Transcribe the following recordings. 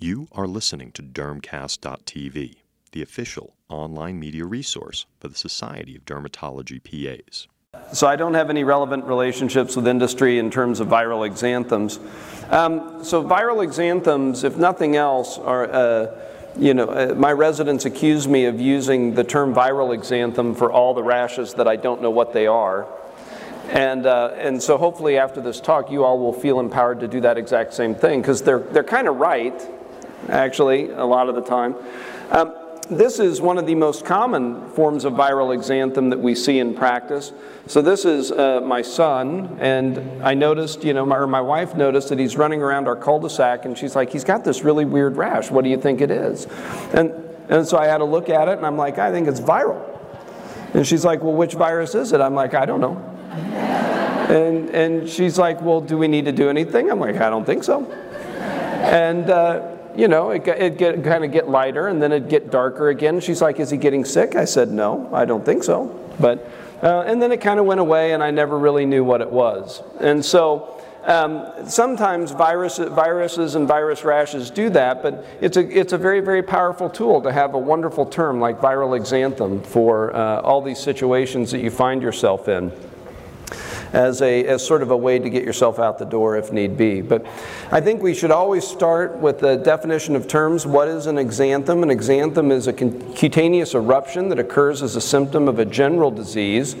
You are listening to Dermcast.tv, the official online media resource for the Society of Dermatology PAs. So I don't have any relevant relationships with industry in terms of viral exanthems. So viral exanthems, if nothing else, are, my residents accuse me of using the term viral exanthem for all the rashes that I don't know what they are. And so hopefully after this talk, you all will feel empowered to do that exact same thing, because they're kind of right, actually, a lot of the time. This is one of the most common forms of viral exanthem that we see in practice. So this is my son, and I noticed, my wife noticed that he's running around our cul-de-sac, and she's like, he's got this really weird rash. What do you think it is? And so I had a look at it, and I'm like, I think it's viral. And she's like, well, which virus is it? I'm like, I don't know. And she's like, well, do we need to do anything? I'm like, I don't think so. And it'd kind of get lighter, and then it'd get darker again. She's like, is he getting sick? I said, no, I don't think so. But, and then it kind of went away, and I never really knew what it was. And so sometimes viruses and virus rashes do that, but it's a very, very powerful tool to have a wonderful term like viral exanthem for all these situations that you find yourself in, as sort of a way to get yourself out the door if need be. But I think we should always start with the definition of terms. What is an exanthem? An exanthem is a cutaneous eruption that occurs as a symptom of a general disease.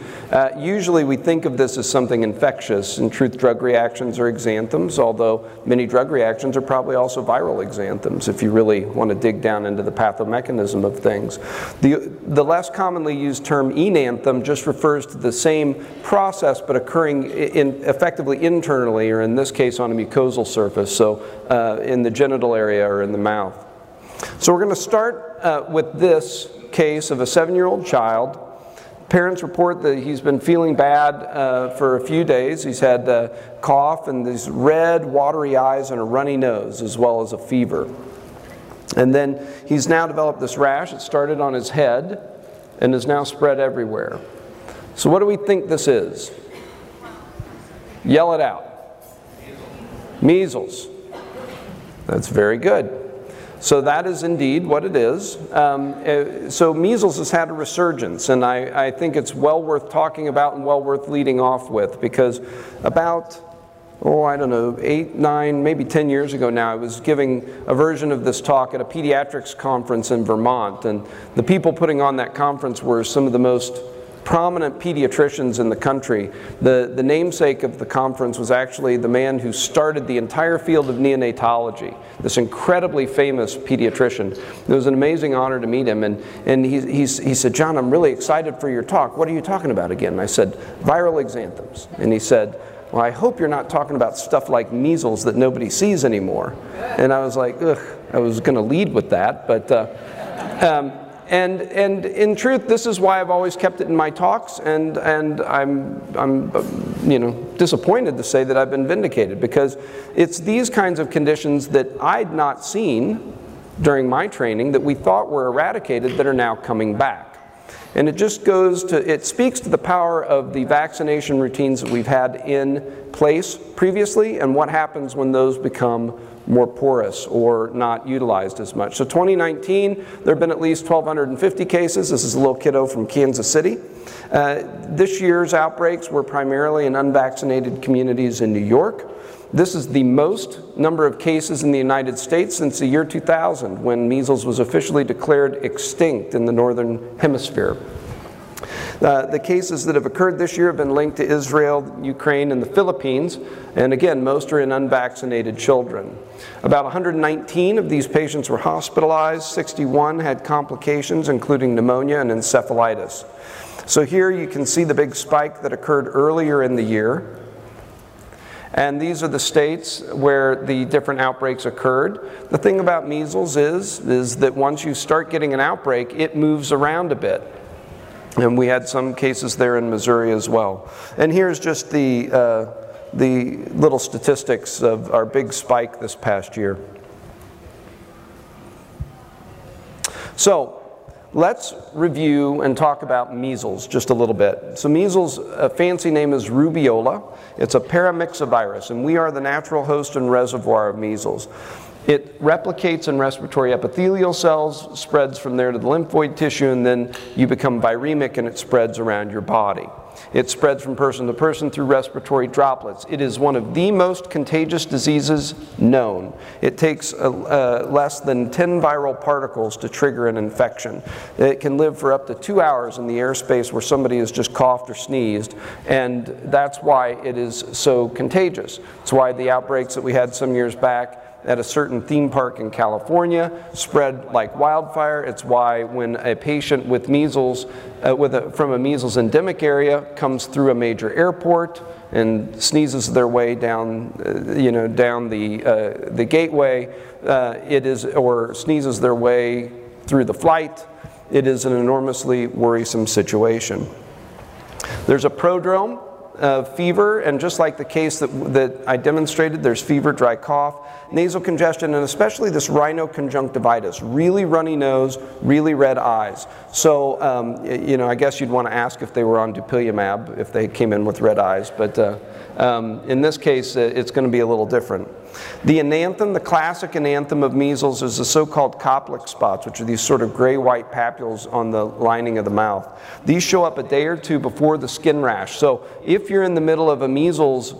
Usually we think of this as something infectious. In truth, drug reactions are exanthems, although many drug reactions are probably also viral exanthems if you really want to dig down into the pathomechanism of things. The less commonly used term enanthem just refers to the same process but occurs effectively internally, or in this case on a mucosal surface, so in the genital area or in the mouth. So we're going to start with this case of a 7-year-old child. Parents report that he's been feeling bad for a few days. He's had a cough and these red watery eyes and a runny nose, as well as a fever. And then he's now developed this rash. It started on his head and is now spread everywhere. So what do we think this is? Yell it out. Measles. That's very good. So that is indeed what it is. So measles has had a resurgence, and I think it's well worth talking about and well worth leading off with, because about, I don't know, 8, 9, maybe 10 years ago now, I was giving a version of this talk at a pediatrics conference in Vermont, and the people putting on that conference were some of the most prominent pediatricians in the country. The namesake of the conference was actually the man who started the entire field of neonatology, this incredibly famous pediatrician. It was an amazing honor to meet him, and he said, John, I'm really excited for your talk. What are you talking about again? And I said, viral exanthems. And he said, well, I hope you're not talking about stuff like measles that nobody sees anymore. And I was like, ugh, I was going to lead with that, but And in truth, this is why I've always kept it in my talks, and I'm disappointed to say that I've been vindicated, because it's these kinds of conditions that I'd not seen during my training that we thought were eradicated that are now coming back. And it just goes to, it speaks to the power of the vaccination routines that we've had in place previously and what happens when those become more porous or not utilized as much. So 2019, there have been at least 1,250 cases. This is a little kiddo from Kansas City. This year's outbreaks were primarily in unvaccinated communities in New York. This is the most number of cases in the United States since the year 2000, when measles was officially declared extinct in the Northern Hemisphere. The cases that have occurred this year have been linked to Israel, Ukraine, and the Philippines, and again, most are in unvaccinated children. About 119 of these patients were hospitalized, 61 had complications including pneumonia and encephalitis. So here you can see the big spike that occurred earlier in the year. And these are the states where the different outbreaks occurred. The thing about measles is that once you start getting an outbreak, it moves around a bit. And we had some cases there in Missouri as well. And here's just the little statistics of our big spike this past year. So let's review and talk about measles just a little bit. So measles, a fancy name is rubeola. It's a paramyxovirus, and we are the natural host and reservoir of measles. It replicates in respiratory epithelial cells, spreads from there to the lymphoid tissue, and then you become viremic and it spreads around your body. It spreads from person to person through respiratory droplets. It is one of the most contagious diseases known. It takes less than 10 viral particles to trigger an infection. It can live for up to 2 hours in the airspace where somebody has just coughed or sneezed, and that's why it is so contagious. It's why the outbreaks that we had some years back at a certain theme park in California spread like wildfire. It's why when a patient with measles, from a measles endemic area comes through a major airport and sneezes their way down, down the gateway, or sneezes their way through the flight, it is an enormously worrisome situation. There's a prodrome of fever, and just like the case that I demonstrated, there's fever, dry cough, nasal congestion, and especially this rhinoconjunctivitis, really runny nose, really red eyes. So, I guess you'd want to ask if they were on dupilumab, if they came in with red eyes, but in this case, it's going to be a little different. The enanthem, the classic enanthem of measles, is the so-called Koplik spots, which are these sort of gray-white papules on the lining of the mouth. These show up a day or two before the skin rash. So if you're in the middle of a measles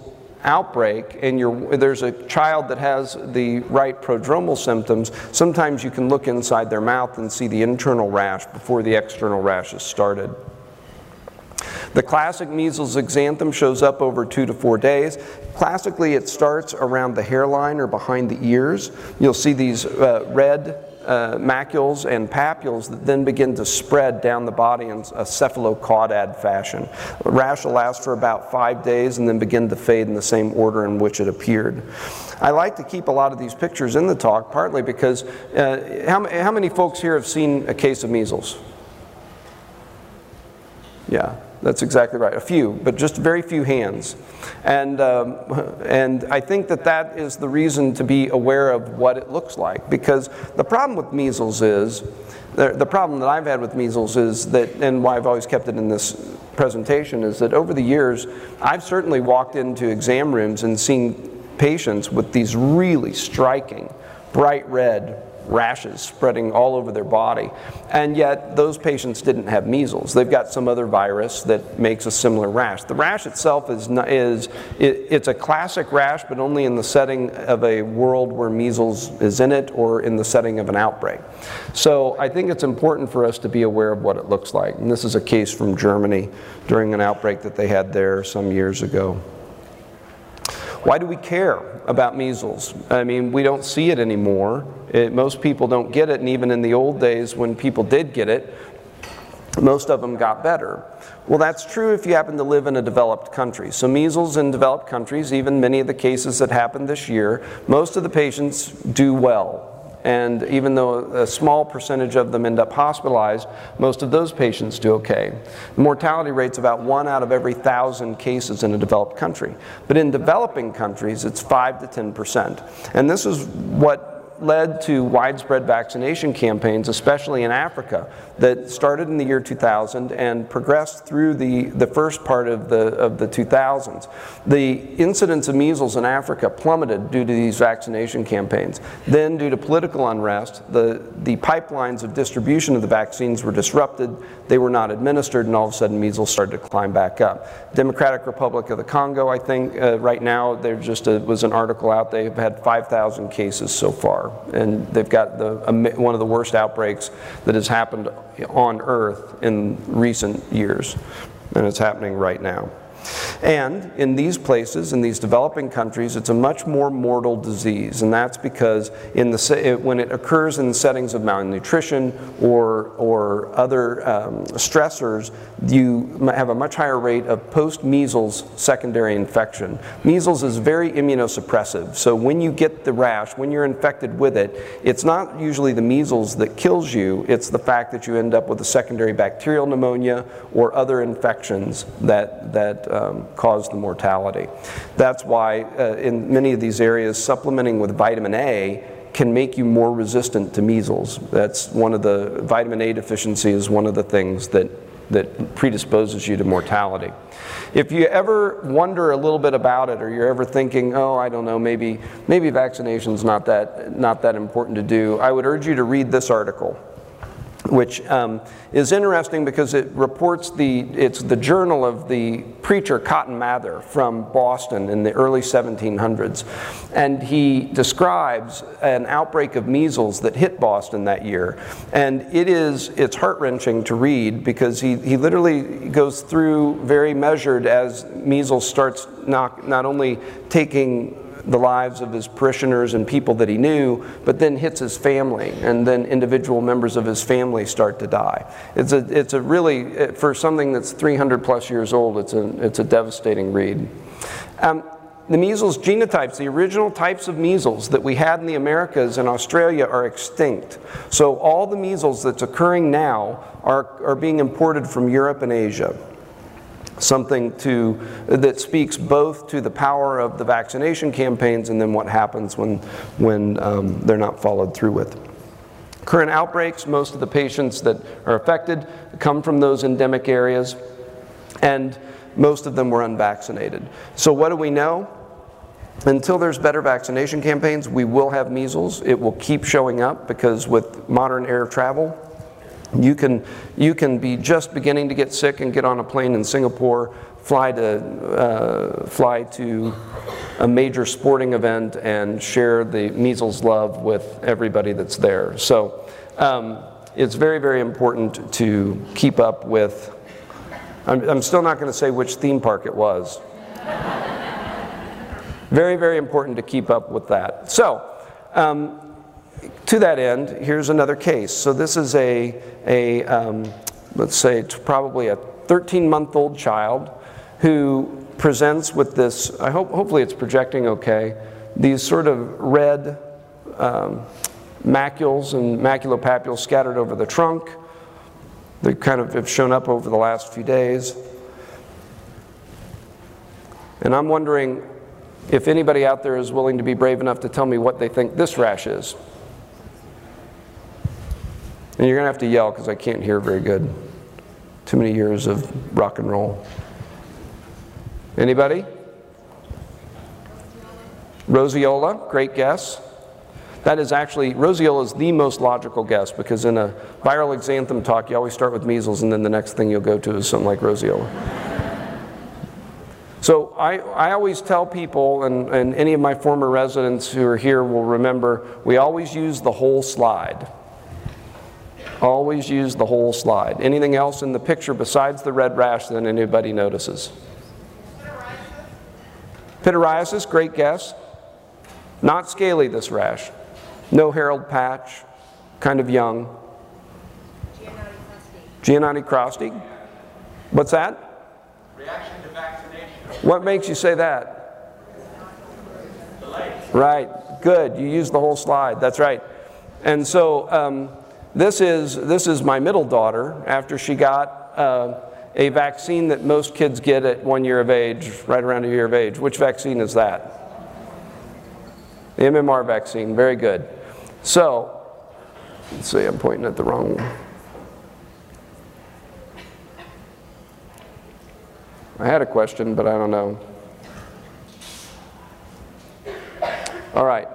outbreak and there's a child that has the right prodromal symptoms, sometimes you can look inside their mouth and see the internal rash before the external rash has started. The classic measles exanthem shows up over 2 to 4 days. Classically, it starts around the hairline or behind the ears. You'll see these red macules and papules that then begin to spread down the body in a cephalocaudad fashion. The rash will last for about 5 days and then begin to fade in the same order in which it appeared. I like to keep a lot of these pictures in the talk, partly because how many folks here have seen a case of measles? Yeah. That's exactly right. A few, but just very few hands. And I think that is the reason to be aware of what it looks like, because the problem with measles is, the problem that I've had with measles is that, and why I've always kept it in this presentation, is that over the years, I've certainly walked into exam rooms and seen patients with these really striking, bright red rashes spreading all over their body, and yet those patients didn't have measles. They've got some other virus that makes a similar rash. The rash itself it's a classic rash, but only in the setting of a world where measles is in it or in the setting of an outbreak. So I think it's important for us to be aware of what it looks like. And this is a case from Germany during an outbreak that they had there some years ago. Why do we care about measles? I mean, we don't see it anymore. Most people don't get it, and even in the old days when people did get it, most of them got better. Well, that's true if you happen to live in a developed country. So measles in developed countries, even many of the cases that happened this year, most of the patients do well. And even though a small percentage of them end up hospitalized, most of those patients do okay. The mortality rate's about 1 out of every 1,000 cases in a developed country. But in developing countries, it's 5 to 10%. And this is what led to widespread vaccination campaigns, especially in Africa, that started in the year 2000 and progressed through the first part of the 2000s. The incidence of measles in Africa plummeted due to these vaccination campaigns. Then, due to political unrest, the pipelines of distribution of the vaccines were disrupted. They were not administered, and all of a sudden measles started to climb back up. Democratic Republic of the Congo, I think, right now, there just was an article out. They've had 5,000 cases so far. And they've got one of the worst outbreaks that has happened on Earth in recent years. And it's happening right now. And in these places, in these developing countries, it's a much more mortal disease. And that's because when it occurs in settings of malnutrition or other stressors, you have a much higher rate of post-measles secondary infection. Measles is very immunosuppressive. So when you get the rash, when you're infected with it, it's not usually the measles that kills you. It's the fact that you end up with a secondary bacterial pneumonia or other infections that cause the mortality. That's why in many of these areas, supplementing with vitamin A can make you more resistant to measles. That's one of the vitamin A deficiency is one of the things that that predisposes you to mortality. If you ever wonder a little bit about it, or you're ever thinking, oh, I don't know, maybe vaccination's not that important to do, I would urge you to read this article, which is interesting because it reports it's the journal of the preacher Cotton Mather from Boston in the early 1700s. And he describes an outbreak of measles that hit Boston that year. And it's heart-wrenching to read, because he literally goes through very measured as measles starts not only taking the lives of his parishioners and people that he knew, but then hits his family, and then individual members of his family start to die. It's a really, for something that's 300 plus years old, it's a devastating read. The measles genotypes, the original types of measles that we had in the Americas and Australia, are extinct. So all the measles that's occurring now are being imported from Europe and Asia. Something that speaks both to the power of the vaccination campaigns and then what happens when they're not followed through with. Current outbreaks, most of the patients that are affected come from those endemic areas, and most of them were unvaccinated. So what do we know? Until there's better vaccination campaigns, we will have measles. It will keep showing up, because with modern air travel, you can be just beginning to get sick and get on a plane in Singapore, fly to a major sporting event, and share the measles love with everybody that's there. So it's very, very important to keep up with. I'm still not going to say which theme park it was. Very, very important to keep up with that. So. To that end, here's another case. So this is let's say, it's probably a 13-month-old child who presents with this, hopefully it's projecting okay, these sort of red macules and maculopapules scattered over the trunk. They kind of have shown up over the last few days. And I'm wondering if anybody out there is willing to be brave enough to tell me what they think this rash is. And you're going to have to yell, because I can't hear very good. Too many years of rock and roll. Anybody? Roseola, great guess. That is actually, roseola is the most logical guess, because in a viral exanthem talk, you always start with measles, and then the next thing you'll go to is something like roseola. So I always tell people, and any of my former residents who are here will remember, we always use the whole slide. Always use the whole slide. Anything else in the picture besides the red rash that anybody notices? Pityriasis. Pityriasis, great guess. Not scaly, this rash. No Herald patch. Kind of young. Gianotti-Crosti. What's that? Reaction to vaccination. What makes you say that? Right. Good. You used the whole slide. That's right. And so. This is my middle daughter after she got a vaccine that most kids get at 1 year of age, right around a year of age. Which vaccine is that? The MMR vaccine. Very good. So, let's see, I'm pointing at the wrong one. I had a question, but I don't know. All right.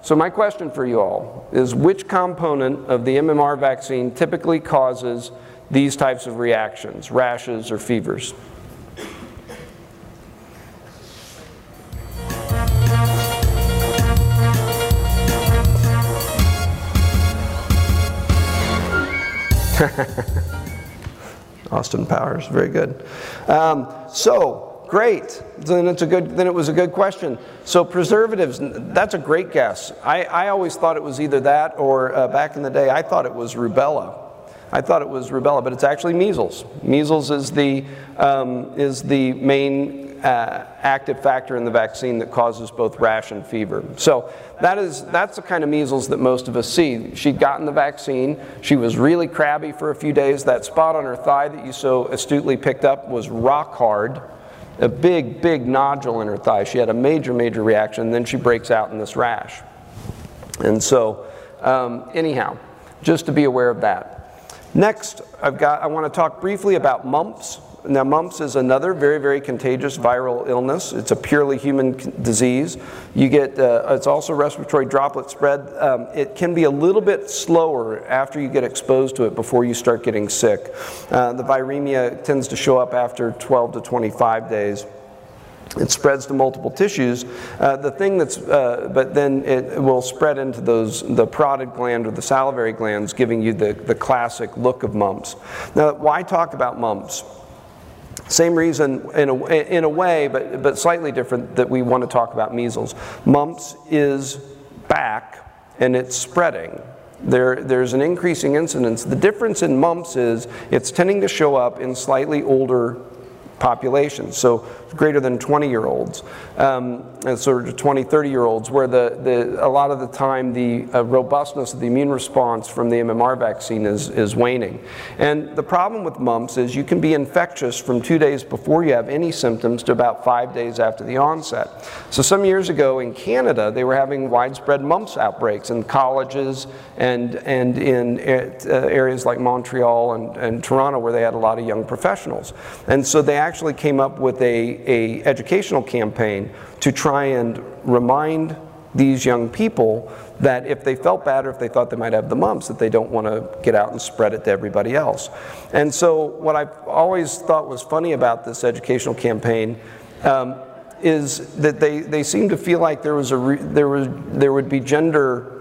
So my question for you all is, which component of the MMR vaccine typically causes these types of reactions, rashes or fevers? Austin Powers, very good. Great. Then it was a good question. So preservatives, that's a great guess. I always thought it was either that or back in the day, I thought it was rubella. I thought it was rubella, but it's actually measles. Measles is the main active factor in the vaccine that causes both rash and fever. So that's the kind of measles that most of us see. She'd gotten the vaccine. She was really crabby for a few days. That spot on her thigh that you so astutely picked up was rock hard. A big, big nodule in her thigh. She had a major, major reaction. Then she breaks out in this rash. And so, anyhow, just to be aware of that. Next, I want to talk briefly about mumps. Now, mumps is another very, very contagious viral illness. It's a purely human disease. You get, it's also respiratory droplet spread. It can be a little bit slower after you get exposed to it before you start getting sick. The viremia tends to show up after 12 to 25 days. It spreads to multiple tissues. But then it will spread into the parotid gland or the salivary glands, giving you the classic look of mumps. Now, why talk about mumps? Same reason in a way, but slightly different, that we want to talk about measles. Mumps is back and it's spreading. There's an increasing incidence. The difference in mumps is it's tending to show up in slightly older populations, so greater than 20-year-olds, sort of 20, 30-year-olds, where a lot of the time the robustness of the immune response from the MMR vaccine is waning. And the problem with mumps is you can be infectious from 2 days before you have any symptoms to about 5 days after the onset. So some years ago in Canada, they were having widespread mumps outbreaks in colleges and in areas like Montreal and Toronto, where they had a lot of young professionals. And so they actually came up with an educational campaign to try and remind these young people that if they felt bad or if they thought they might have the mumps, that they don't want to get out and spread it to everybody else. And so what I've always thought was funny about this educational campaign is that they seemed to feel like there would be gender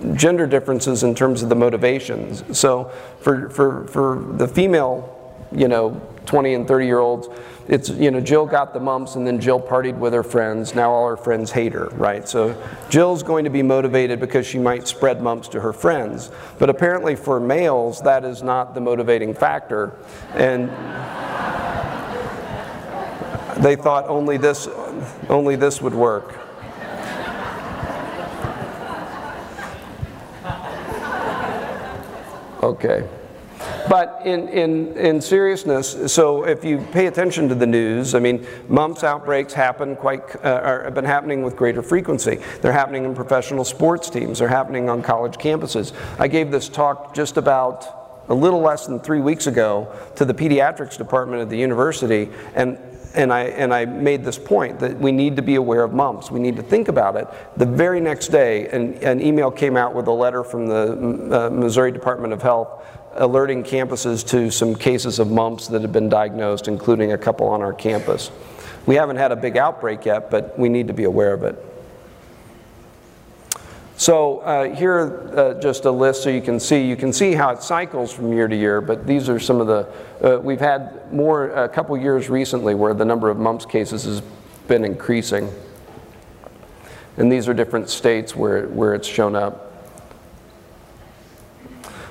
differences in terms of the motivations. So for the female, 20 and 30-year-olds, it's, Jill got the mumps and then Jill partied with her friends. Now all her friends hate her, right? So Jill's going to be motivated because she might spread mumps to her friends. But apparently for males, that is not the motivating factor. And they thought only this would work. Okay. But in seriousness, so if you pay attention to the news, I mean, mumps outbreaks happen have been happening with greater frequency. They're happening in professional sports teams. They're happening on college campuses. I gave this talk just about a little less than 3 weeks ago to the pediatrics department of the university, and I made this point that we need to be aware of mumps. We need to think about it. The very next day, an email came out with a letter from the Missouri Department of Health alerting campuses to some cases of mumps that have been diagnosed, including a couple on our campus. We haven't had a big outbreak yet, but we need to be aware of it. So here are just a list so you can see how it cycles from year to year, but these are some of the, we've had a couple years recently where the number of mumps cases has been increasing. And these are different states where it's shown up.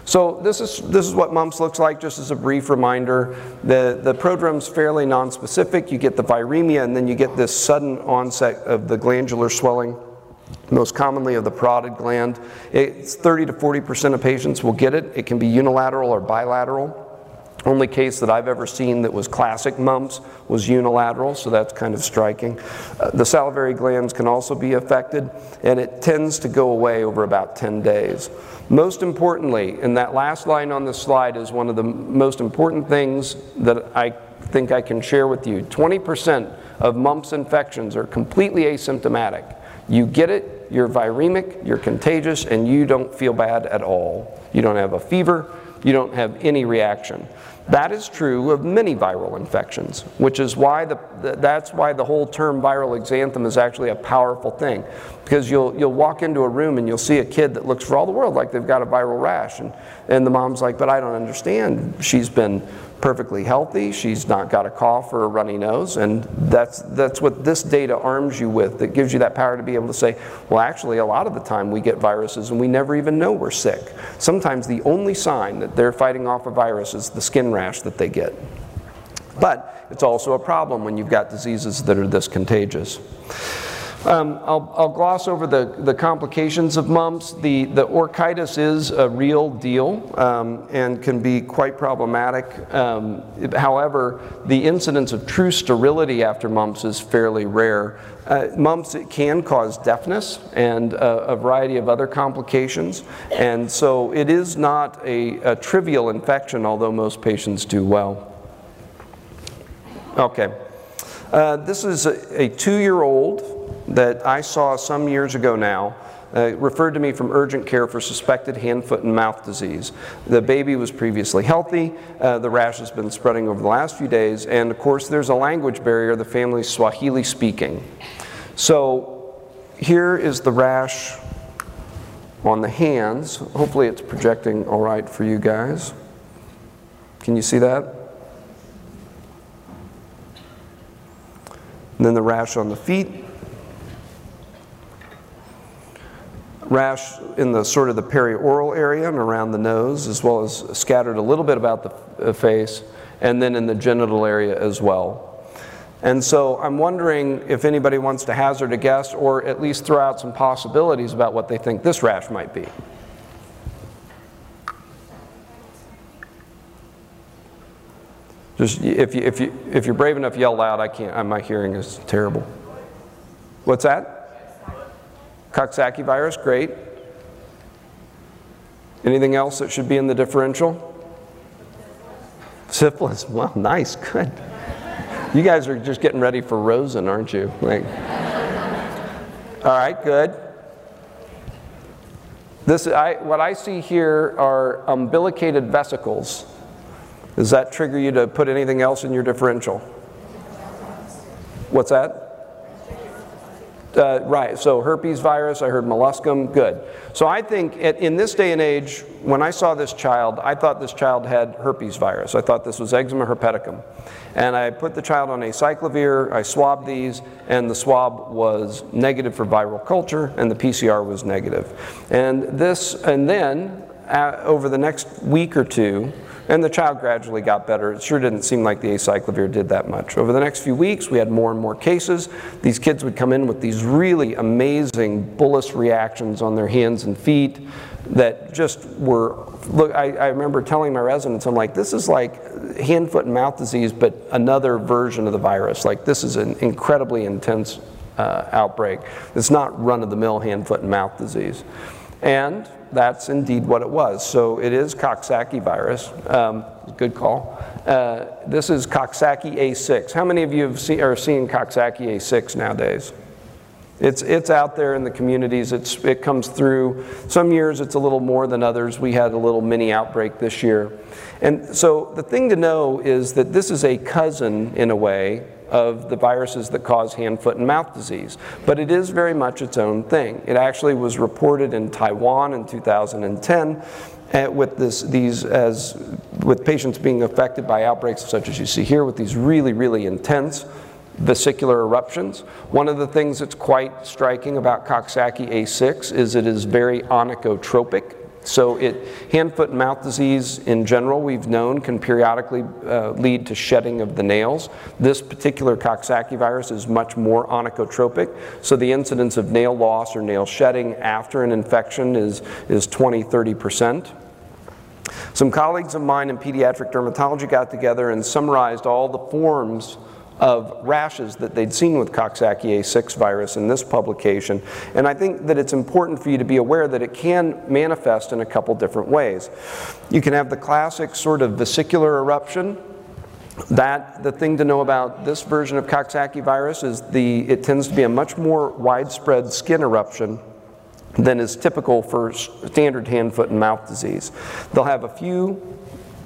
So this is what mumps looks like, just as a brief reminder. The prodrome's fairly nonspecific. You get the viremia, and then you get this sudden onset of the glandular swelling, most commonly of the parotid gland. It's 30 to 40% of patients will get it. It can be unilateral or bilateral. Only case that I've ever seen that was classic mumps was unilateral, so that's kind of striking. The salivary glands can also be affected, and it tends to go away over about 10 days. Most importantly, and that last line on this slide is one of the most important things that I think I can share with you. 20% of mumps infections are completely asymptomatic. You get it, you're viremic, you're contagious, and you don't feel bad at all. You don't have a fever, you don't have any reaction. That is true of many viral infections, which is why that's why the whole term viral exanthem is actually a powerful thing, because you'll walk into a room and you'll see a kid that looks for all the world like they've got a viral rash, and the mom's like, but I don't understand. She's been perfectly healthy. She's not got a cough or a runny nose, and that's what this data arms you with. That gives you that power to be able to say, well, actually, a lot of the time we get viruses and we never even know we're sick. Sometimes the only sign that they're fighting off a virus is the skin rash that they get. But it's also a problem when you've got diseases that are this contagious. I'll gloss over the complications of mumps. The orchitis is a real deal and can be quite problematic. However, the incidence of true sterility after mumps is fairly rare. Mumps, it can cause deafness and a variety of other complications. And so it is not a trivial infection, although most patients do well. Okay. This is a 2-year-old that I saw some years ago now, referred to me from urgent care for suspected hand, foot, and mouth disease. The baby was previously healthy. The rash has been spreading over the last few days, and of course there's a language barrier. The family's Swahili speaking. So here is the rash on the hands. Hopefully it's projecting all right for you guys. Can you see that? And then the rash on the feet. Rash in the sort of the perioral area and around the nose, as well as scattered a little bit about the face, and then in the genital area as well. And so I'm wondering if anybody wants to hazard a guess or at least throw out some possibilities about what they think this rash might be. Just if you're brave enough, yell loud. I can't. My hearing is terrible. What's that? Coxsackie virus, great. Anything else that should be in the differential? Syphilis, well, nice, good. You guys are just getting ready for Rosen, aren't you? Like, all right, good. What I see here are umbilicated vesicles. Does that trigger you to put anything else in your differential? What's that? Right, so herpes virus, I heard molluscum, good. So I think in this day and age, when I saw this child, I thought this child had herpes virus. I thought this was eczema herpeticum. And I put the child on acyclovir, I swabbed these, and the swab was negative for viral culture, and the PCR was negative. And then over the next week or two, and the child gradually got better. It sure didn't seem like the acyclovir did that much. Over the next few weeks, we had more and more cases. These kids would come in with these really amazing bullous reactions on their hands and feet that just were, look, I remember telling my residents, I'm like, this is like hand, foot, and mouth disease, but another version of the virus. Like, this is an incredibly intense outbreak. It's not run-of-the-mill hand, foot, and mouth disease. And that's indeed what it was. So it is Coxsackie virus. Good call. This is Coxsackie A6. How many of you are seeing Coxsackie A6 nowadays? It's out there in the communities. It comes through. Some years it's a little more than others. We had a little mini outbreak this year. And so the thing to know is that this is a cousin, in a way, of the viruses that cause hand, foot, and mouth disease. But it is very much its own thing. It actually was reported in Taiwan in 2010 with with patients being affected by outbreaks such as you see here with these really, really intense vesicular eruptions. One of the things that's quite striking about Coxsackie A6 is it is very onychotropic. So hand, foot, and mouth disease in general, we've known, can periodically lead to shedding of the nails. This particular Coxsackie virus is much more onychotropic. So the incidence of nail loss or nail shedding after an infection is 20–30%. Some colleagues of mine in pediatric dermatology got together and summarized all the forms of rashes that they'd seen with Coxsackie A6 virus in this publication. And I think that it's important for you to be aware that it can manifest in a couple different ways. You can have the classic sort of vesicular eruption. The thing to know about this version of Coxsackie virus is it tends to be a much more widespread skin eruption than is typical for standard hand, foot, and mouth disease. They'll have a few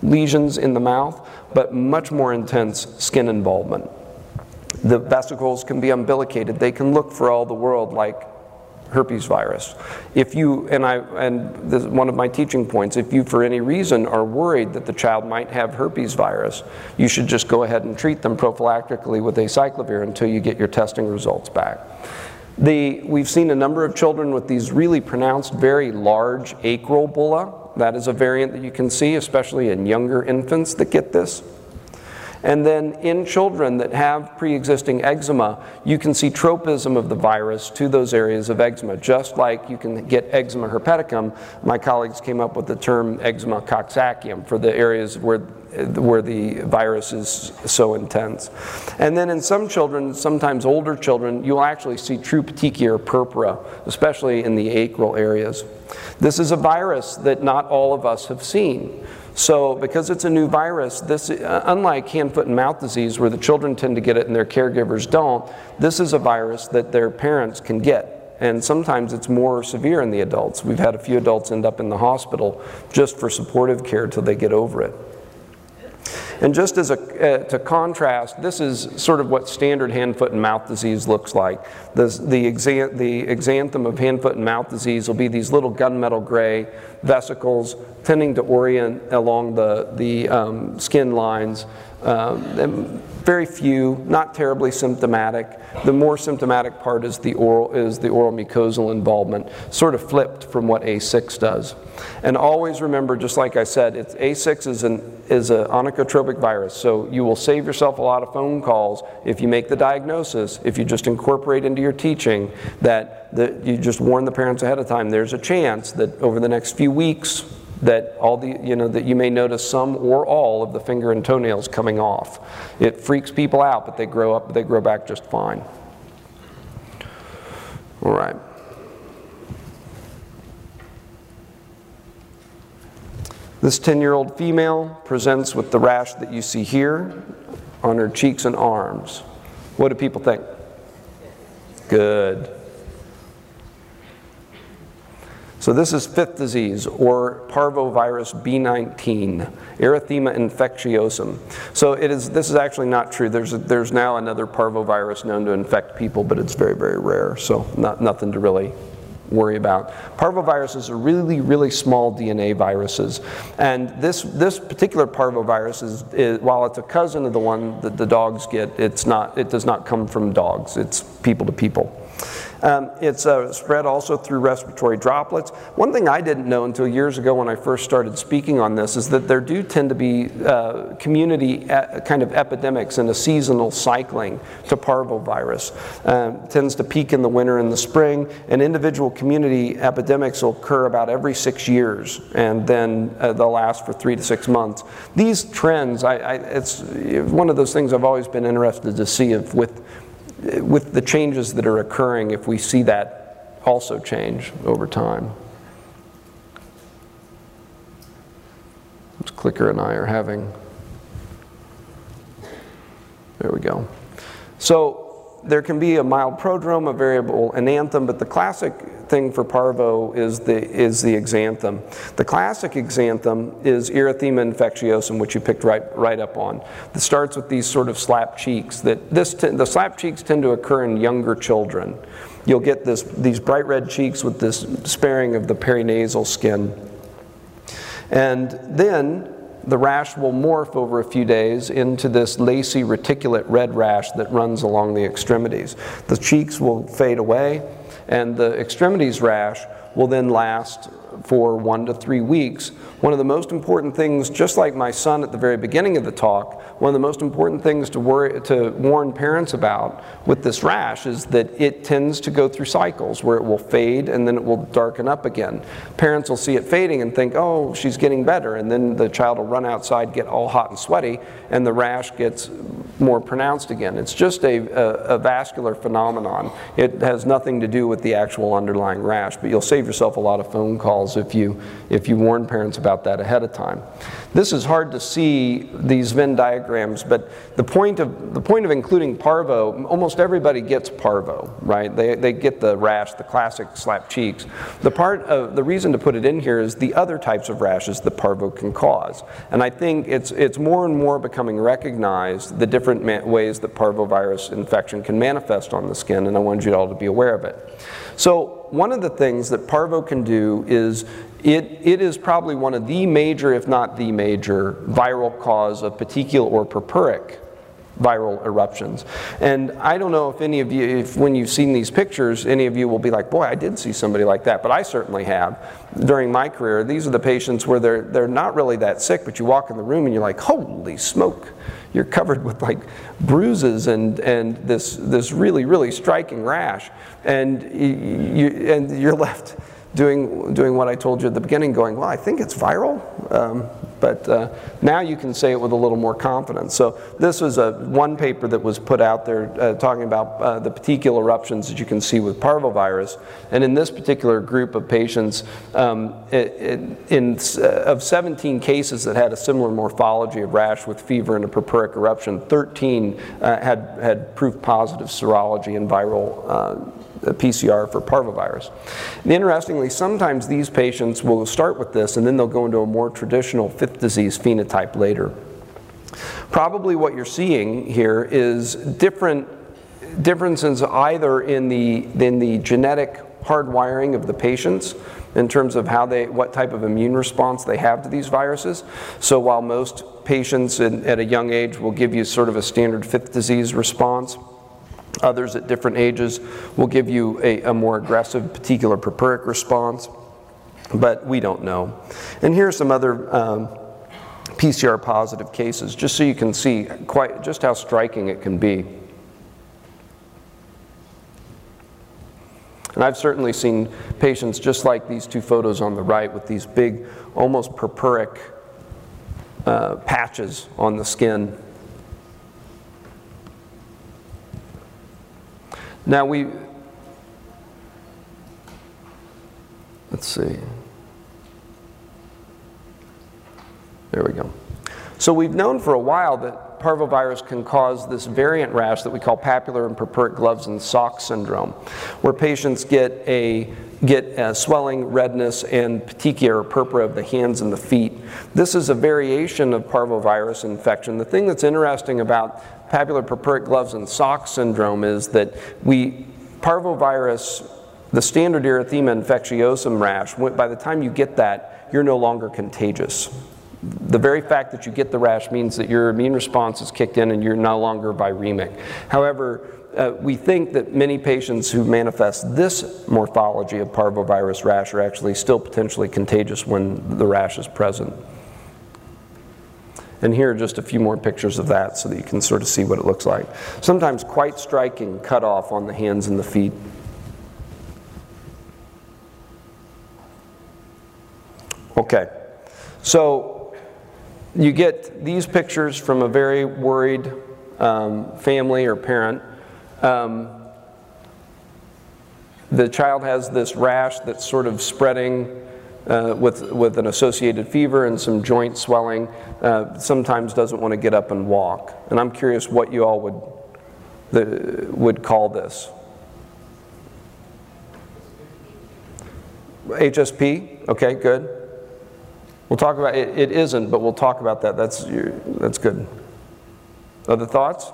lesions in the mouth, but much more intense skin involvement. The vesicles can be umbilicated. They can look for all the world like herpes virus. This is one of my teaching points, if you for any reason are worried that the child might have herpes virus, you should just go ahead and treat them prophylactically with acyclovir until you get your testing results back. We've seen a number of children with these really pronounced, very large acral bulla. That is a variant that you can see, especially in younger infants that get this. And then in children that have pre-existing eczema, you can see tropism of the virus to those areas of eczema, just like you can get eczema herpeticum. My colleagues came up with the term eczema coxsackium for the areas where the virus is so intense. And then in some children, sometimes older children, you'll actually see true petechiae or purpura, especially in the acral areas. This is a virus that not all of us have seen. So because it's a new virus, this, unlike hand, foot, and mouth disease where the children tend to get it and their caregivers don't, this is a virus that their parents can get. And sometimes it's more severe in the adults. We've had a few adults end up in the hospital just for supportive care till they get over it. And just as to contrast, this is sort of what standard hand, foot, and mouth disease looks like. The exanthem of hand, foot, and mouth disease will be these little gunmetal gray vesicles tending to orient along the skin lines. Very few, not terribly symptomatic. The more symptomatic part is the oral mucosal involvement, sort of flipped from what A6 does. And always remember, just like I said, it's, A6 is an onychotropic virus, so you will save yourself a lot of phone calls if you make the diagnosis, if you just incorporate into your teaching that you just warn the parents ahead of time. There's a chance that over the next few weeks, that all the, you know, that you may notice some or all of the finger and toenails coming off. It freaks people out, but they grow back just fine. All right. This 10-year-old female presents with the rash that you see here on her cheeks and arms. What do people think? Good. So this is fifth disease, or parvovirus B19, erythema infectiosum. So this is actually not true. There's now another parvovirus known to infect people, but it's very, very rare, so nothing to really worry about. Parvoviruses are really, really small DNA viruses. And this particular parvovirus is, while it's a cousin of the one that the dogs get, it does not come from dogs, it's people to people. It's spread also through respiratory droplets. One thing I didn't know until years ago when I first started speaking on this is that there do tend to be community kind of epidemics and a seasonal cycling to parvovirus. It tends to peak in the winter and the spring, and individual community epidemics will occur about every 6 years, and then they'll last for 3 to 6 months. These trends, it's one of those things I've always been interested to see if with the changes that are occurring, if we see that also change over time. This clicker and I are having, there we go. So there can be a mild prodrome, a variable enanthem, but the classic thing for parvo is the exanthem. The classic exanthem is erythema infectiosum, which you picked right up on. It starts with these sort of slap cheeks. The slap cheeks tend to occur in younger children. You'll get these bright red cheeks with this sparing of the perinasal skin. And then the rash will morph over a few days into this lacy reticulate red rash that runs along the extremities. The cheeks will fade away, and the extremities rash will then last for 1 to 3 weeks. One of the most important things, just like my son at the very beginning of the talk, one of the most important things to warn parents about with this rash is that it tends to go through cycles where it will fade and then it will darken up again. Parents will see it fading and think, oh, she's getting better, and then the child will run outside, get all hot and sweaty, and the rash gets more pronounced again. It's just a vascular phenomenon. It has nothing to do with the actual underlying rash, but you'll save yourself a lot of phone calls if you warn parents about that ahead of time. This is hard to see, these Venn diagrams, but the point of including parvo, almost everybody gets parvo, right? They get the rash, the classic slap cheeks. The reason to put it in here is the other types of rashes that parvo can cause. And I think it's more and more becoming recognized the different ways that parvovirus infection can manifest on the skin, and I wanted you all to be aware of it. So, one of the things that parvo can do is it is probably one of the major, if not the major, viral cause of petechial or purpuric viral eruptions. And I don't know if any of you, if when you've seen these pictures, any of you will be like, boy, I did see somebody like that, but I certainly have. During my career, these are the patients where they're not really that sick, but you walk in the room and you're like, holy smoke, you're covered with like bruises and this really, really striking rash. And, you're left doing what I told you at the beginning, going, well, I think it's viral. But now you can say it with a little more confidence. So this was one paper that was put out there talking about the petechial eruptions that you can see with parvovirus. And in this particular group of patients, of 17 cases that had a similar morphology of rash with fever and a purpuric eruption, 13 had proof positive serology and viral PCR for parvovirus. And interestingly, sometimes these patients will start with this and then they'll go into a more traditional fifth disease phenotype later. Probably what you're seeing here is differences either in the genetic hardwiring of the patients in terms of what type of immune response they have to these viruses. So while most patients at a young age will give you sort of a standard fifth disease response, others at different ages will give you a more aggressive petechial purpuric response, but we don't know. And here are some other PCR positive cases, just so you can see just how striking it can be. And I've certainly seen patients just like these two photos on the right with these big, almost purpuric patches on the skin. Now let's see, there we go. So we've known for a while that parvovirus can cause this variant rash that we call papular and purpuric gloves and socks syndrome, where patients get swelling, redness, and petechia or purpura of the hands and the feet. This is a variation of parvovirus infection. The thing that's interesting about papular purpuric gloves and socks syndrome is that parvovirus, the standard erythema infectiosum rash, by the time you get that, you're no longer contagious. The very fact that you get the rash means that your immune response is kicked in and you're no longer viremic. However, we think that many patients who manifest this morphology of parvovirus rash are actually still potentially contagious when the rash is present. And here are just a few more pictures of that so that you can sort of see what it looks like. Sometimes quite striking cutoff on the hands and the feet. Okay, so you get these pictures from a very worried family or parent. The child has this rash that's sort of spreading with an associated fever and some joint swelling, sometimes doesn't want to get up and walk. And I'm curious what you all would call this. HSP, okay, good. We'll talk about it. It isn't, but we'll talk about that. That's good. Other thoughts?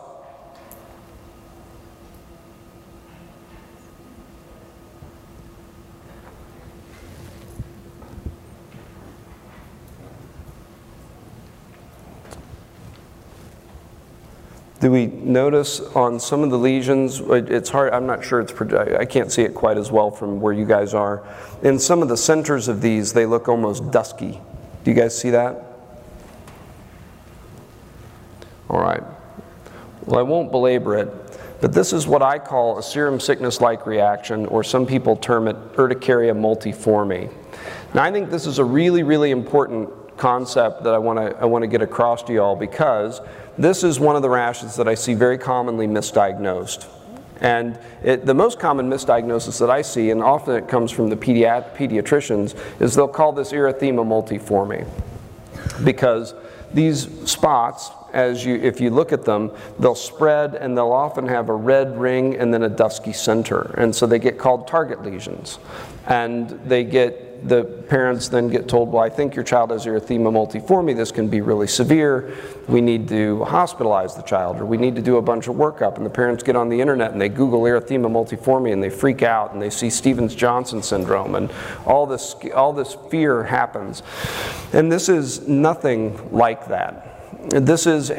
Do we notice on some of the lesions, it's hard, I'm not sure, I can't see it quite as well from where you guys are. In some of the centers of these, they look almost dusky. Do you guys see that? All right. Well, I won't belabor it, but this is what I call a serum sickness-like reaction, or some people term it urticaria multiforme. Now, I think this is a really, really important concept that I want to get across to you all, because this is one of the rashes that I see very commonly misdiagnosed. And the most common misdiagnosis that I see, and often it comes from the pediatricians, is they'll call this erythema multiforme, because these spots, if you look at them, they'll spread and they'll often have a red ring and then a dusky center. And so they get called target lesions. And the parents then get told, well, I think your child has erythema multiforme, this can be really severe, we need to hospitalize the child, or we need to do a bunch of workup. And the parents get on the internet and they Google erythema multiforme and they freak out and they see Stevens Johnson syndrome, and all this fear happens. And this is nothing like that. This is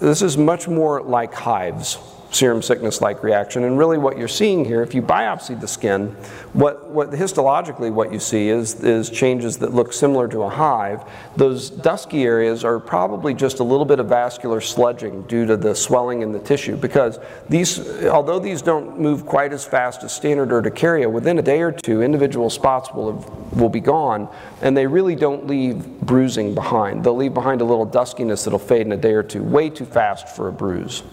This is much more like hives, serum sickness-like reaction, and really what you're seeing here, if you biopsy the skin, what histologically what you see is changes that look similar to a hive. Those dusky areas are probably just a little bit of vascular sludging due to the swelling in the tissue, because these, although these don't move quite as fast as standard urticaria, within a day or two individual spots will be gone, and they really don't leave bruising behind. They'll leave behind a little duskiness that'll fade in a day or two, way too fast for a bruise.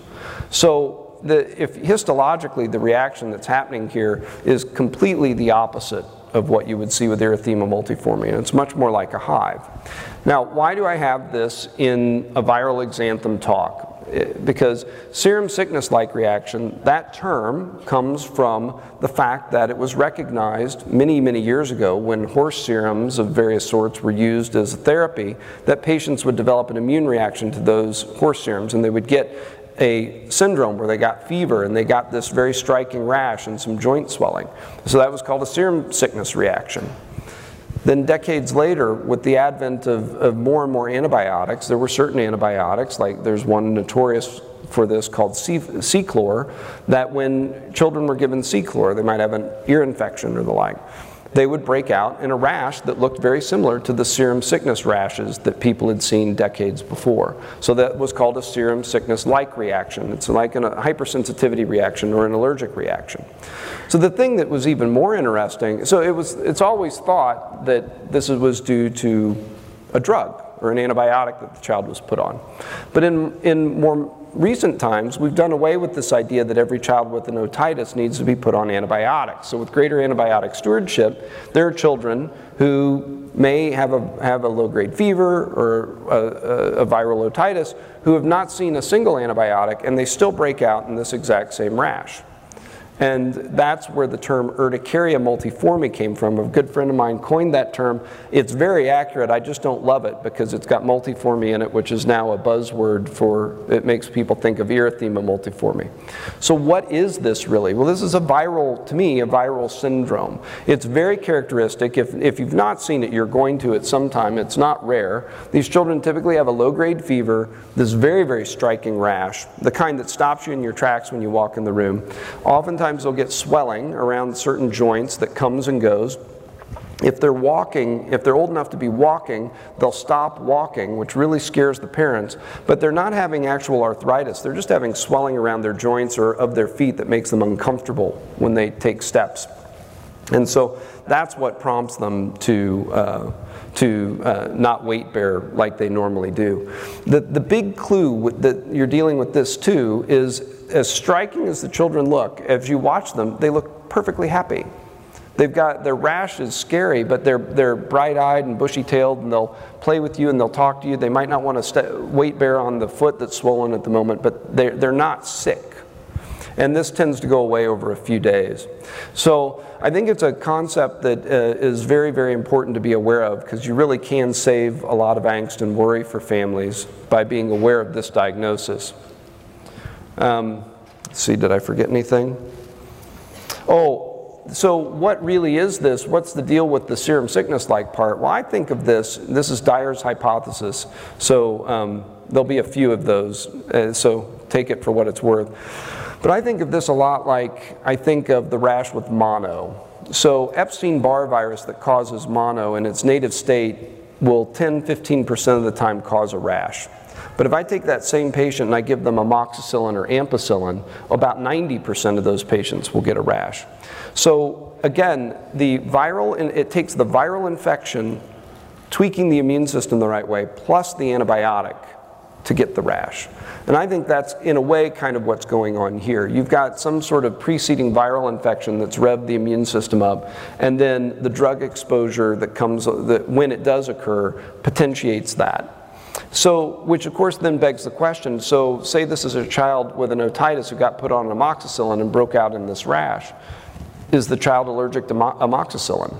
So if histologically the reaction that's happening here is completely the opposite of what you would see with erythema multiforme, and it's much more like a hive. Now, why do I have this in a viral exanthem talk? Because serum sickness-like reaction, that term comes from the fact that it was recognized many, many years ago when horse serums of various sorts were used as a therapy, that patients would develop an immune reaction to those horse serums, and they would get a syndrome where they got fever and they got this very striking rash and some joint swelling. So that was called a serum sickness reaction. Then decades later, with the advent of more and more antibiotics, there were certain antibiotics, like there's one notorious for this called cefaclor, that when children were given cefaclor, they might have an ear infection or the like. They would break out in a rash that looked very similar to the serum sickness rashes that people had seen decades before. So that was called a serum sickness-like reaction. It's like a hypersensitivity reaction or an allergic reaction. So the thing that was even more interesting, so it's always thought that this was due to a drug or an antibiotic that the child was put on. But in more recent times, we've done away with this idea that every child with an otitis needs to be put on antibiotics. So with greater antibiotic stewardship, there are children who may have a low-grade fever or a viral otitis who have not seen a single antibiotic, and they still break out in this exact same rash. And that's where the term urticaria multiforme came from. A good friend of mine coined that term. It's very accurate, I just don't love it because it's got multiforme in it, which is now a buzzword for, it makes people think of erythema multiforme. So what is this really? Well, this is a viral, to me, a viral syndrome. It's very characteristic. If you've not seen it, you're going to at some time. It's not rare. These children typically have a low-grade fever, this very, very striking rash, the kind that stops you in your tracks when you walk in the room. Oftentimes they'll get swelling around certain joints that comes and goes. If they're walking, if they're old enough to be walking, they'll stop walking, which really scares the parents, but they're not having actual arthritis. They're just having swelling around their joints or of their feet that makes them uncomfortable when they take steps. And so that's what prompts them to not weight bear like they normally do. The big clue that you're dealing with this too is, as striking as the children look, as you watch them, they look perfectly happy. They've got, their rash is scary, but they're bright-eyed and bushy-tailed, and they'll play with you and they'll talk to you. They might not want to weight bear on the foot that's swollen at the moment, but they're not sick. And this tends to go away over a few days. So I think it's a concept that is very, very important to be aware of, because you really can save a lot of angst and worry for families by being aware of this diagnosis. Let's see, did I forget anything? Oh, so what really is this? What's the deal with the serum sickness-like part? Well, I think of this is Dyer's hypothesis, so there'll be a few of those, so take it for what it's worth. But I think of this a lot like I think of the rash with mono. So Epstein-Barr virus that causes mono in its native state will 10–15% of the time cause a rash. But if I take that same patient and I give them amoxicillin or ampicillin, about 90% of those patients will get a rash. So again, it takes the viral infection, tweaking the immune system the right way, plus the antibiotic to get the rash. And I think that's, in a way, kind of what's going on here. You've got some sort of preceding viral infection that's revved the immune system up, and then the drug exposure that comes, that when it does occur, potentiates that. So, which of course then begs the question, so say this is a child with an otitis who got put on amoxicillin and broke out in this rash. Is the child allergic to amoxicillin?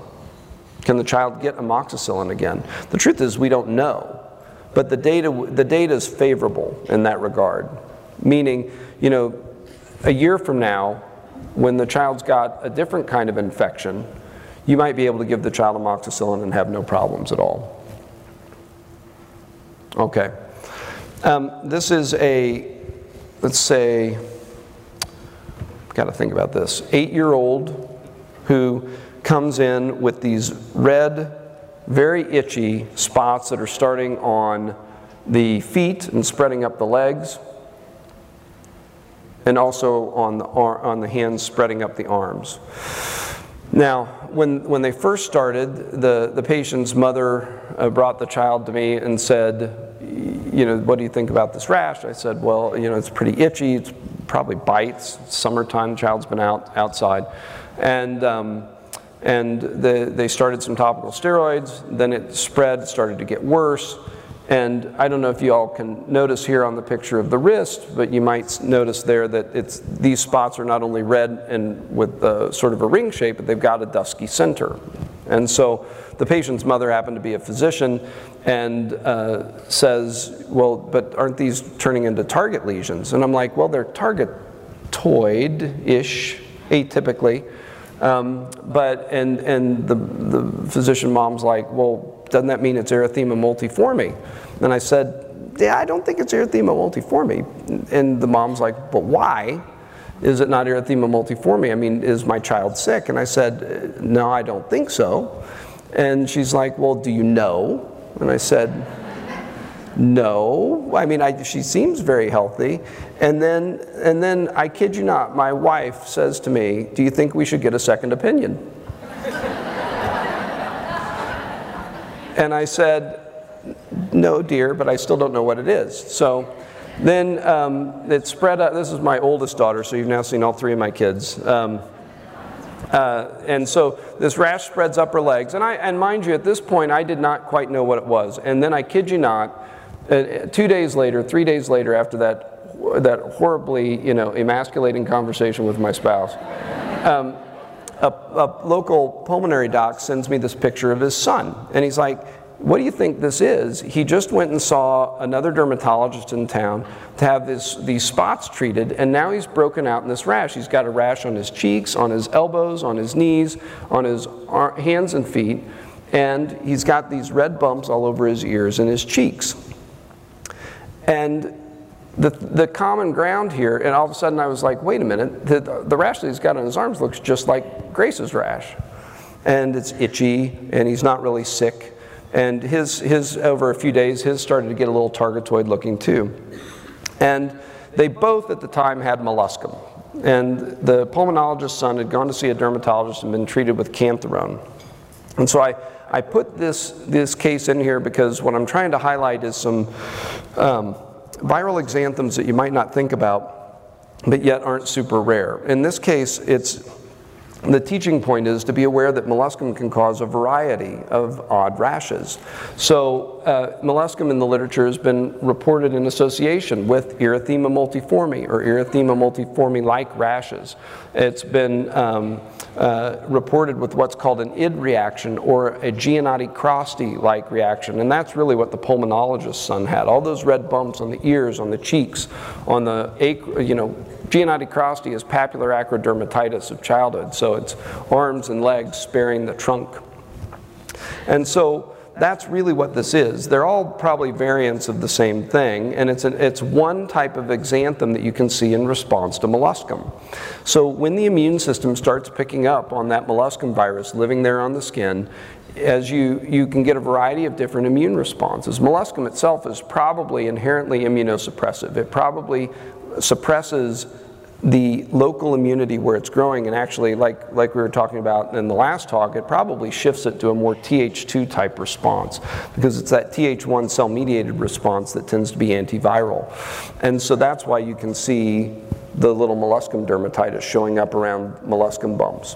Can the child get amoxicillin again? The truth is we don't know, but the data is favorable in that regard. Meaning, you know, a year from now, when the child's got a different kind of infection, you might be able to give the child amoxicillin and have no problems at all. Okay, This is a, let's say, got to think about this, 8-year-old who comes in with these red, very itchy spots that are starting on the feet and spreading up the legs, and also on the hands spreading up the arms. Now, when they first started, the patient's mother brought the child to me and said, you know, what do you think about this rash? I said, well, you know, it's pretty itchy, it's probably bites, it's summertime, the child's been outside. And they started some topical steroids, then it spread, started to get worse. And I don't know if you all can notice here on the picture of the wrist, but you might notice there that it's, these spots are not only red and with sort of a ring shape, but they've got a dusky center. And so the patient's mother happened to be a physician and says, well, but aren't these turning into target lesions? And I'm like, well, they're targetoid-ish, atypically. And the physician mom's like, well, doesn't that mean it's erythema multiforme? And I said, yeah, I don't think it's erythema multiforme. And the mom's like, but why is it not erythema multiforme? I mean, is my child sick? And I said, no, I don't think so. And she's like, well, do you know? And I said, no. I mean, she seems very healthy. And then, I kid you not, my wife says to me, do you think we should get a second opinion? And I said, no, dear, but I still don't know what it is. So then it spread out. This is my oldest daughter, so you've now seen all three of my kids. And so this rash spreads up her legs. And mind you, at this point, I did not quite know what it was. And then I kid you not, 2 days later, 3 days later, after that horribly, you know, emasculating conversation with my spouse, a local pulmonary doc sends me this picture of his son. And he's like, what do you think this is? He just went and saw another dermatologist in town to have these spots treated, and now he's broken out in this rash. He's got a rash on his cheeks, on his elbows, on his knees, on his hands and feet, and he's got these red bumps all over his ears and his cheeks. And the common ground here, and all of a sudden I was like, wait a minute, the rash that he's got on his arms looks just like Grace's rash. And it's itchy, and he's not really sick. And his over a few days, his started to get a little targetoid looking too. And they both at the time had molluscum. And the pulmonologist's son had gone to see a dermatologist and been treated with cantharone. And so I put this case in here because what I'm trying to highlight is some viral exanthems that you might not think about, but yet aren't super rare. In this case, the teaching point is to be aware that molluscum can cause a variety of odd rashes. So molluscum in the literature has been reported in association with erythema multiforme or erythema multiforme-like rashes. It's been reported with what's called an ID reaction or a Gianotti-Crosti-like reaction, and that's really what the pulmonologist's son had. All those red bumps on the ears, on the cheeks, on the, you know, Gianotti-Crosti is papular acrodermatitis of childhood, so it's arms and legs sparing the trunk. And so that's really what this is. They're all probably variants of the same thing, and it's one type of exanthem that you can see in response to molluscum. So when the immune system starts picking up on that molluscum virus living there on the skin, as you can get a variety of different immune responses. Molluscum itself is probably inherently immunosuppressive. It probably suppresses the local immunity where it's growing, and actually, like we were talking about in the last talk, it probably shifts it to a more Th2 type response, because it's that Th1 cell mediated response that tends to be antiviral. And so that's why you can see the little molluscum dermatitis showing up around molluscum bumps.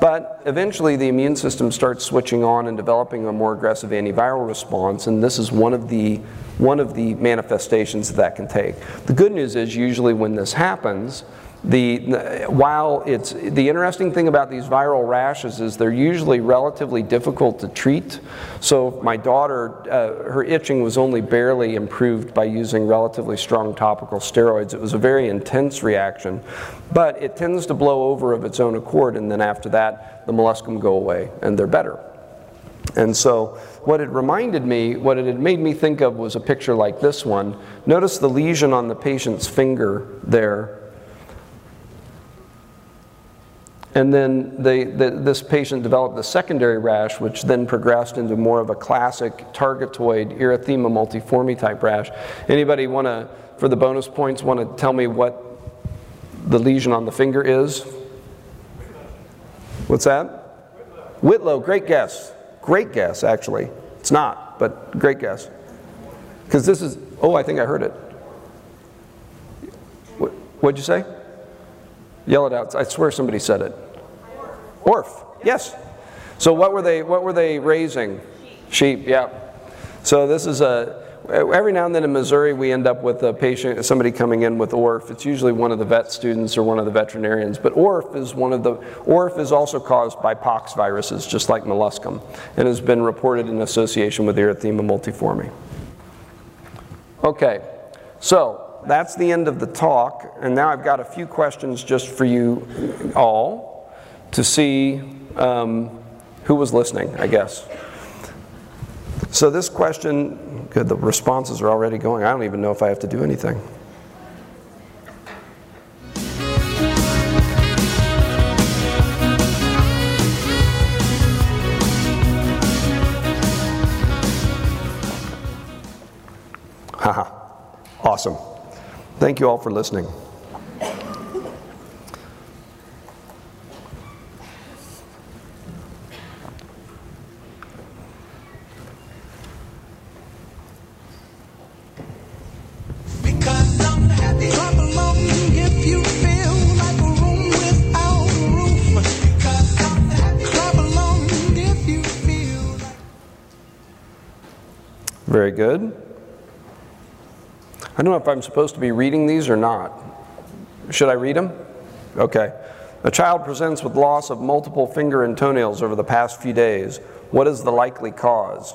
But eventually the immune system starts switching on and developing a more aggressive antiviral response, and this is one of the manifestations that can take. The good news is usually when this happens, the interesting thing about these viral rashes is they're usually relatively difficult to treat. So my daughter, her itching was only barely improved by using relatively strong topical steroids. It was a very intense reaction, but it tends to blow over of its own accord, and then after that, the molluscum go away and they're better. And so What it reminded me, what it had made me think of, was a picture like this one. Notice the lesion on the patient's finger there. And then this patient developed the secondary rash, which then progressed into more of a classic targetoid erythema multiforme type rash. Anybody want to, for the bonus points, want to tell me what the lesion on the finger is? What's that? Whitlow, great guess. Great guess, actually. It's not, but great guess. Because this is, oh, I think I heard it. What'd you say? Yell it out. I swear somebody said it. ORF, yes. So what were they raising? Sheep, yeah. So this is a, every now and then in Missouri we end up with a patient, somebody coming in with ORF. It's usually one of the vet students or one of the veterinarians. But ORF is one of the, ORF is also caused by pox viruses, just like molluscum, and has been reported in association with erythema multiforme. Okay, so that's the end of the talk, and now I've got a few questions just for you all to see who was listening, I guess. So this question, good, the responses are already going. I don't even know if I have to do anything. Haha, awesome. Thank you all for listening. Very good. I don't know if I'm supposed to be reading these or not. Should I read them? Okay. A child presents with loss of multiple finger and toenails over the past few days. What is the likely cause?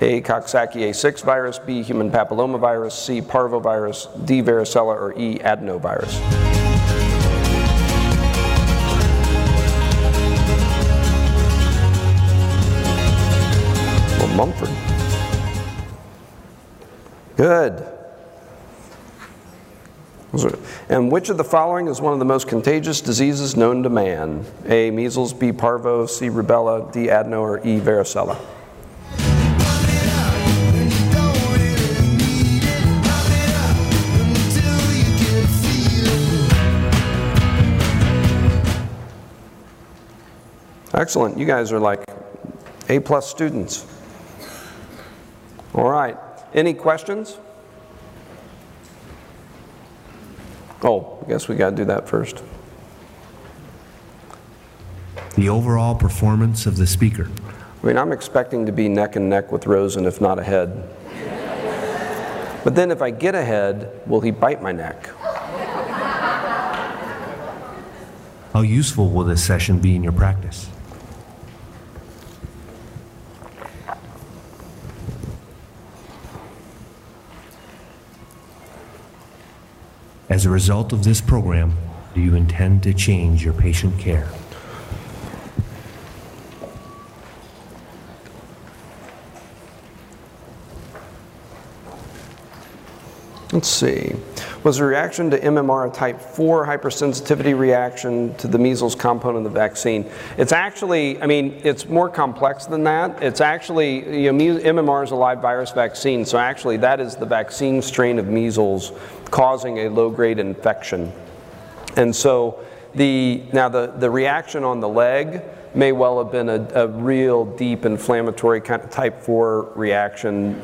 A, Coxsackie A6 virus, B, human papillomavirus, C, parvovirus, D, varicella, or E, adenovirus. Well, Mumford. Good. And which of the following is one of the most contagious diseases known to man? A, measles, B, parvo, C, rubella, D, adeno, or E, varicella. Excellent. You guys are like A+ students. All right. Any questions? Oh, I guess we got to do that first. The overall performance of the speaker. I mean, I'm expecting to be neck and neck with Rosen, if not ahead. But then if I get ahead, will he bite my neck? How useful will this session be in your practice? As a result of this program, do you intend to change your patient care? Let's see. Was the reaction to MMR a type 4 hypersensitivity reaction to the measles component of the vaccine? It's actually, I mean, it's more complex than that. It's actually, you know, MMR is a live virus vaccine, so actually that is the vaccine strain of measles causing a low-grade infection. And so the reaction on the leg may well have been a real deep inflammatory kind of type 4 reaction,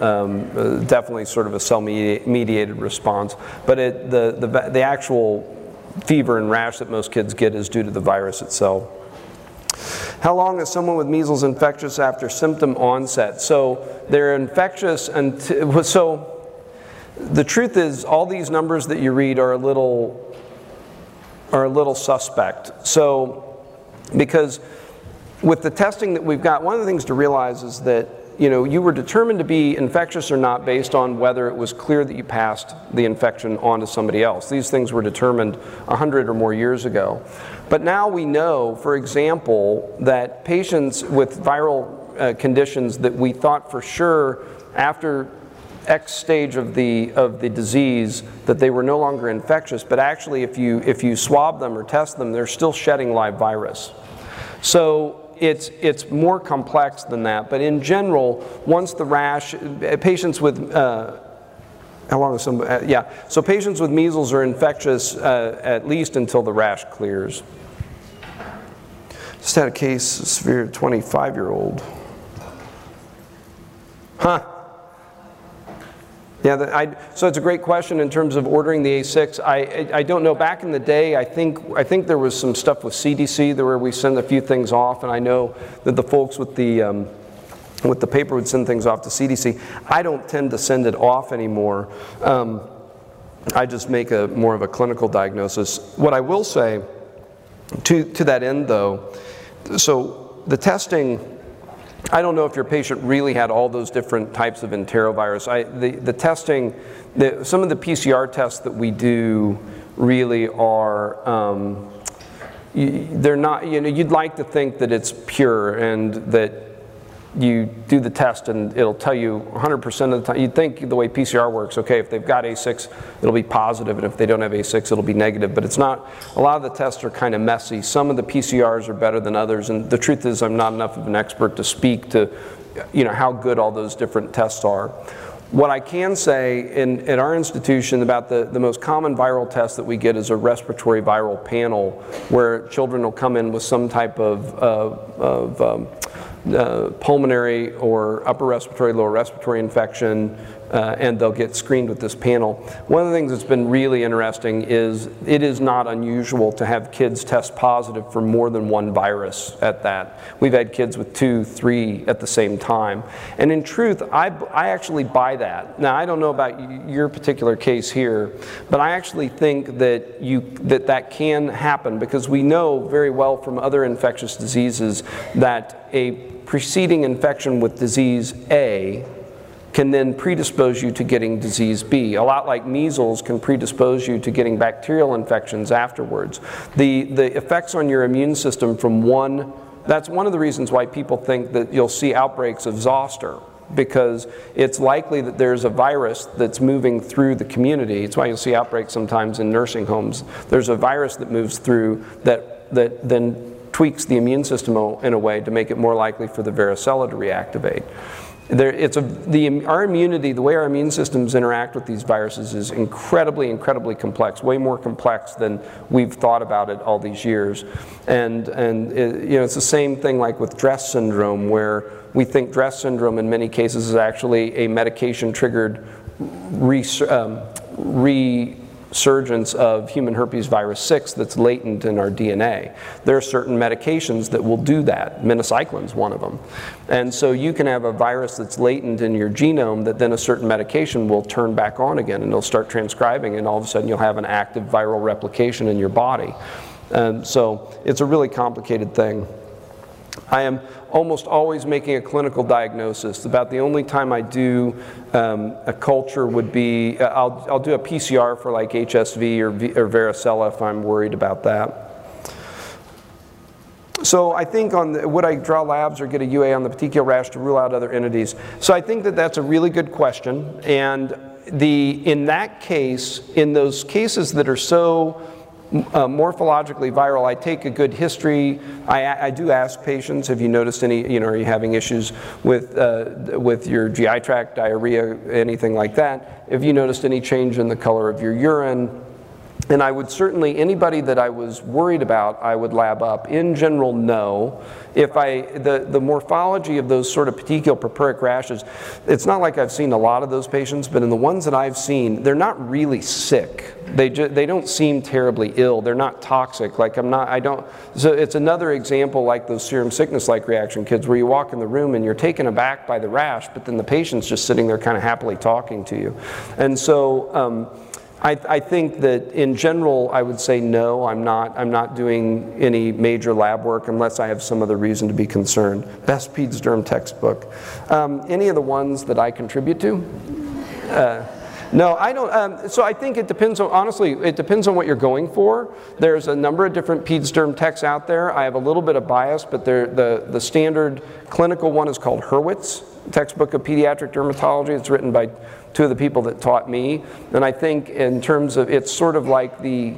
definitely sort of a cell-mediated response. But it, the actual fever and rash that most kids get is due to the virus itself. How long is someone with measles infectious after symptom onset? So they're infectious until, so the truth is all these numbers that you read are a little suspect. So, because with the testing that we've got, one of the things to realize is that, you know, you were determined to be infectious or not based on whether it was clear that you passed the infection on to somebody else. These things were determined 100 or more years ago. But now we know, for example, that patients with viral conditions that we thought for sure after X stage of the disease that they were no longer infectious, but actually if you swab them or test them, they're still shedding live virus. So it's more complex than that, but in general, once the rash, patients with so patients with measles are infectious at least until the rash clears. Just had a case, a severe 25-year-old. Huh. Yeah, so it's a great question in terms of ordering the A6. I don't know, back in the day, I think there was some stuff with CDC where we send a few things off, and I know that the folks with the paper would send things off to CDC. I don't tend to send it off anymore. I just make more of a clinical diagnosis. What I will say to that end though, so the testing, I don't know if your patient really had all those different types of enterovirus. The testing, some of the PCR tests that we do really are, they're not, you know, you'd like to think that it's pure and that you do the test and it'll tell you 100% of the time. You'd think the way PCR works, okay, if they've got A6, it'll be positive, and if they don't have A6, it'll be negative, but it's not. A lot of the tests are kind of messy. Some of the PCRs are better than others, and the truth is I'm not enough of an expert to speak to, you know, how good all those different tests are. What I can say at our institution about the most common viral test that we get is a respiratory viral panel, where children will come in with some type of pulmonary or upper respiratory, lower respiratory infection, and they'll get screened with this panel. One of the things that's been really interesting is it is not unusual to have kids test positive for more than one virus at that. We've had kids with 2, 3 at the same time. And in truth, I actually buy that. Now, I don't know about your particular case here, but I actually think that that can happen, because we know very well from other infectious diseases that a preceding infection with disease A can then predispose you to getting disease B. A lot like measles can predispose you to getting bacterial infections afterwards. The effects on your immune system from one, that's one of the reasons why people think that you'll see outbreaks of zoster, because it's likely that there's a virus that's moving through the community. It's why you'll see outbreaks sometimes in nursing homes. There's a virus that moves through that then tweaks the immune system in a way to make it more likely for the varicella to reactivate. Our immunity, the way our immune systems interact with these viruses is incredibly, incredibly complex, way more complex than we've thought about it all these years. And it's the same thing like with DRESS syndrome, where we think DRESS syndrome in many cases is actually a medication-triggered resurgence of human herpes virus 6 that's latent in our DNA. There are certain medications that will do that. Minocyclin's one of them. And so you can have a virus that's latent in your genome that then a certain medication will turn back on again, and it'll start transcribing, and all of a sudden you'll have an active viral replication in your body. So it's a really complicated thing. I am almost always making a clinical diagnosis. About the only time I do a culture would be, I'll do a PCR for like HSV or varicella if I'm worried about that. So I think would I draw labs or get a UA on the petechial rash to rule out other entities? So I think that that's a really good question. And in those cases that are so morphologically viral, I take a good history. I do ask patients, have you noticed any, you know, are you having issues with your GI tract, diarrhea, anything like that? Have you noticed any change in the color of your urine? And I would certainly, anybody that I was worried about, I would lab up. In general, no. If the morphology of those sort of petechial purpuric rashes, it's not like I've seen a lot of those patients, but in the ones that I've seen, they're not really sick. They don't seem terribly ill. They're not toxic. So it's another example like those serum sickness-like reaction kids, where you walk in the room and you're taken aback by the rash, but then the patient's just sitting there kind of happily talking to you. And so, I think that in general, I would say no, I'm not doing any major lab work unless I have some other reason to be concerned. Best Peds Derm textbook. Any of the ones that I contribute to? No, I don't. So I think it depends on, honestly, it depends on what you're going for. There's a number of different peds derm techs out there. I have a little bit of bias, but the standard clinical one is called Hurwitz, Textbook of Pediatric Dermatology. It's written by two of the people that taught me. And I think in terms of, it's sort of like the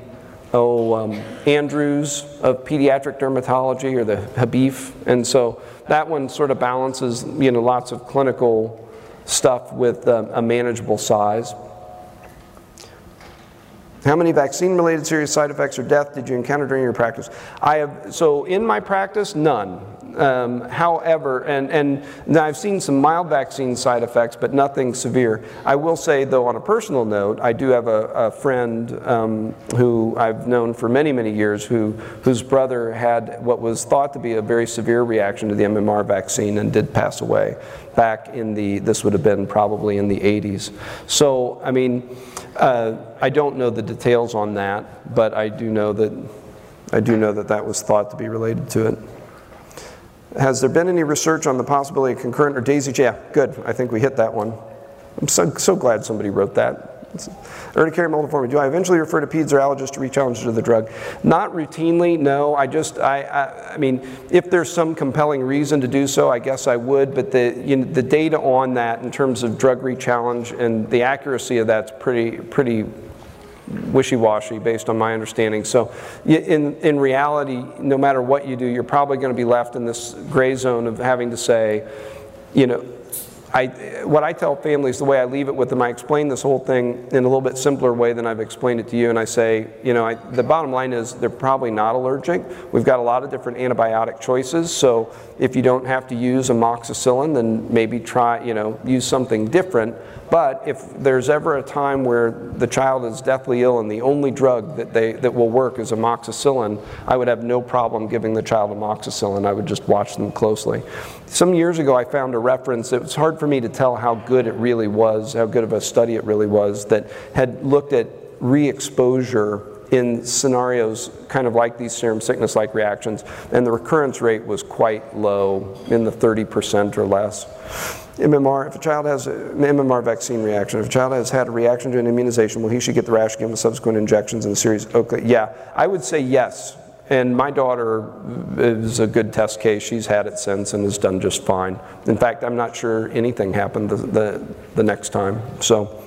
Andrews of pediatric dermatology, or the Habif. And so that one sort of balances, you know, lots of clinical stuff with a manageable size. How many vaccine-related serious side effects or death did you encounter during your practice? I have, so in my practice, none. However, and I've seen some mild vaccine side effects, but nothing severe. I will say, though, on a personal note, I do have a friend who I've known for many, many years, whose brother had what was thought to be a very severe reaction to the MMR vaccine and did pass away back in the, this would have been probably in the 80s. So, I mean, I don't know the details on that, but I do know that that was thought to be related to it. Has there been any research on the possibility of concurrent or daisy chain? Yeah, good. I think we hit that one. I'm so glad somebody wrote that. Urticaria multiforme. Do I eventually refer to peds or allergists to re-challenge to the drug? Not routinely, no. I mean, if there's some compelling reason to do so, I guess I would. But the data on that in terms of drug re-challenge and the accuracy of that's pretty wishy-washy based on my understanding. So in reality, no matter what you do, you're probably going to be left in this gray zone of having to say, you know, what I tell families, the way I leave it with them, I explain this whole thing in a little bit simpler way than I've explained it to you, and I say, you know, the bottom line is they're probably not allergic. We've got a lot of different antibiotic choices, so if you don't have to use amoxicillin, then maybe try, you know, use something different. But if there's ever a time where the child is deathly ill and the only drug that will work is amoxicillin, I would have no problem giving the child amoxicillin. I would just watch them closely. Some years ago, I found a reference. It was hard for me to tell how good it really was, how good of a study it really was, that had looked at re-exposure in scenarios kind of like these serum sickness-like reactions, and the recurrence rate was quite low, in the 30% or less. MMR, if a child has an MMR vaccine reaction, if a child has had a reaction to an immunization, well, he should get the rash again with subsequent injections in a series. Okay, yeah, I would say yes. And my daughter is a good test case. She's had it since and has done just fine. In fact, I'm not sure anything happened the next time. So,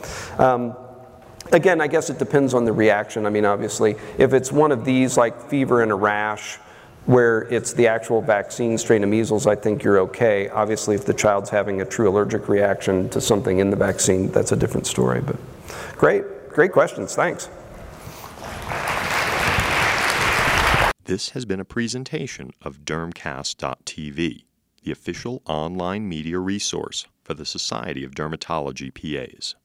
again, I guess it depends on the reaction. I mean, obviously, if it's one of these, like fever and a rash, where it's the actual vaccine strain of measles, I think you're okay. Obviously, if the child's having a true allergic reaction to something in the vaccine, that's a different story. But great questions. Thanks. This has been a presentation of Dermcast.tv, the official online media resource for the Society of Dermatology PAs.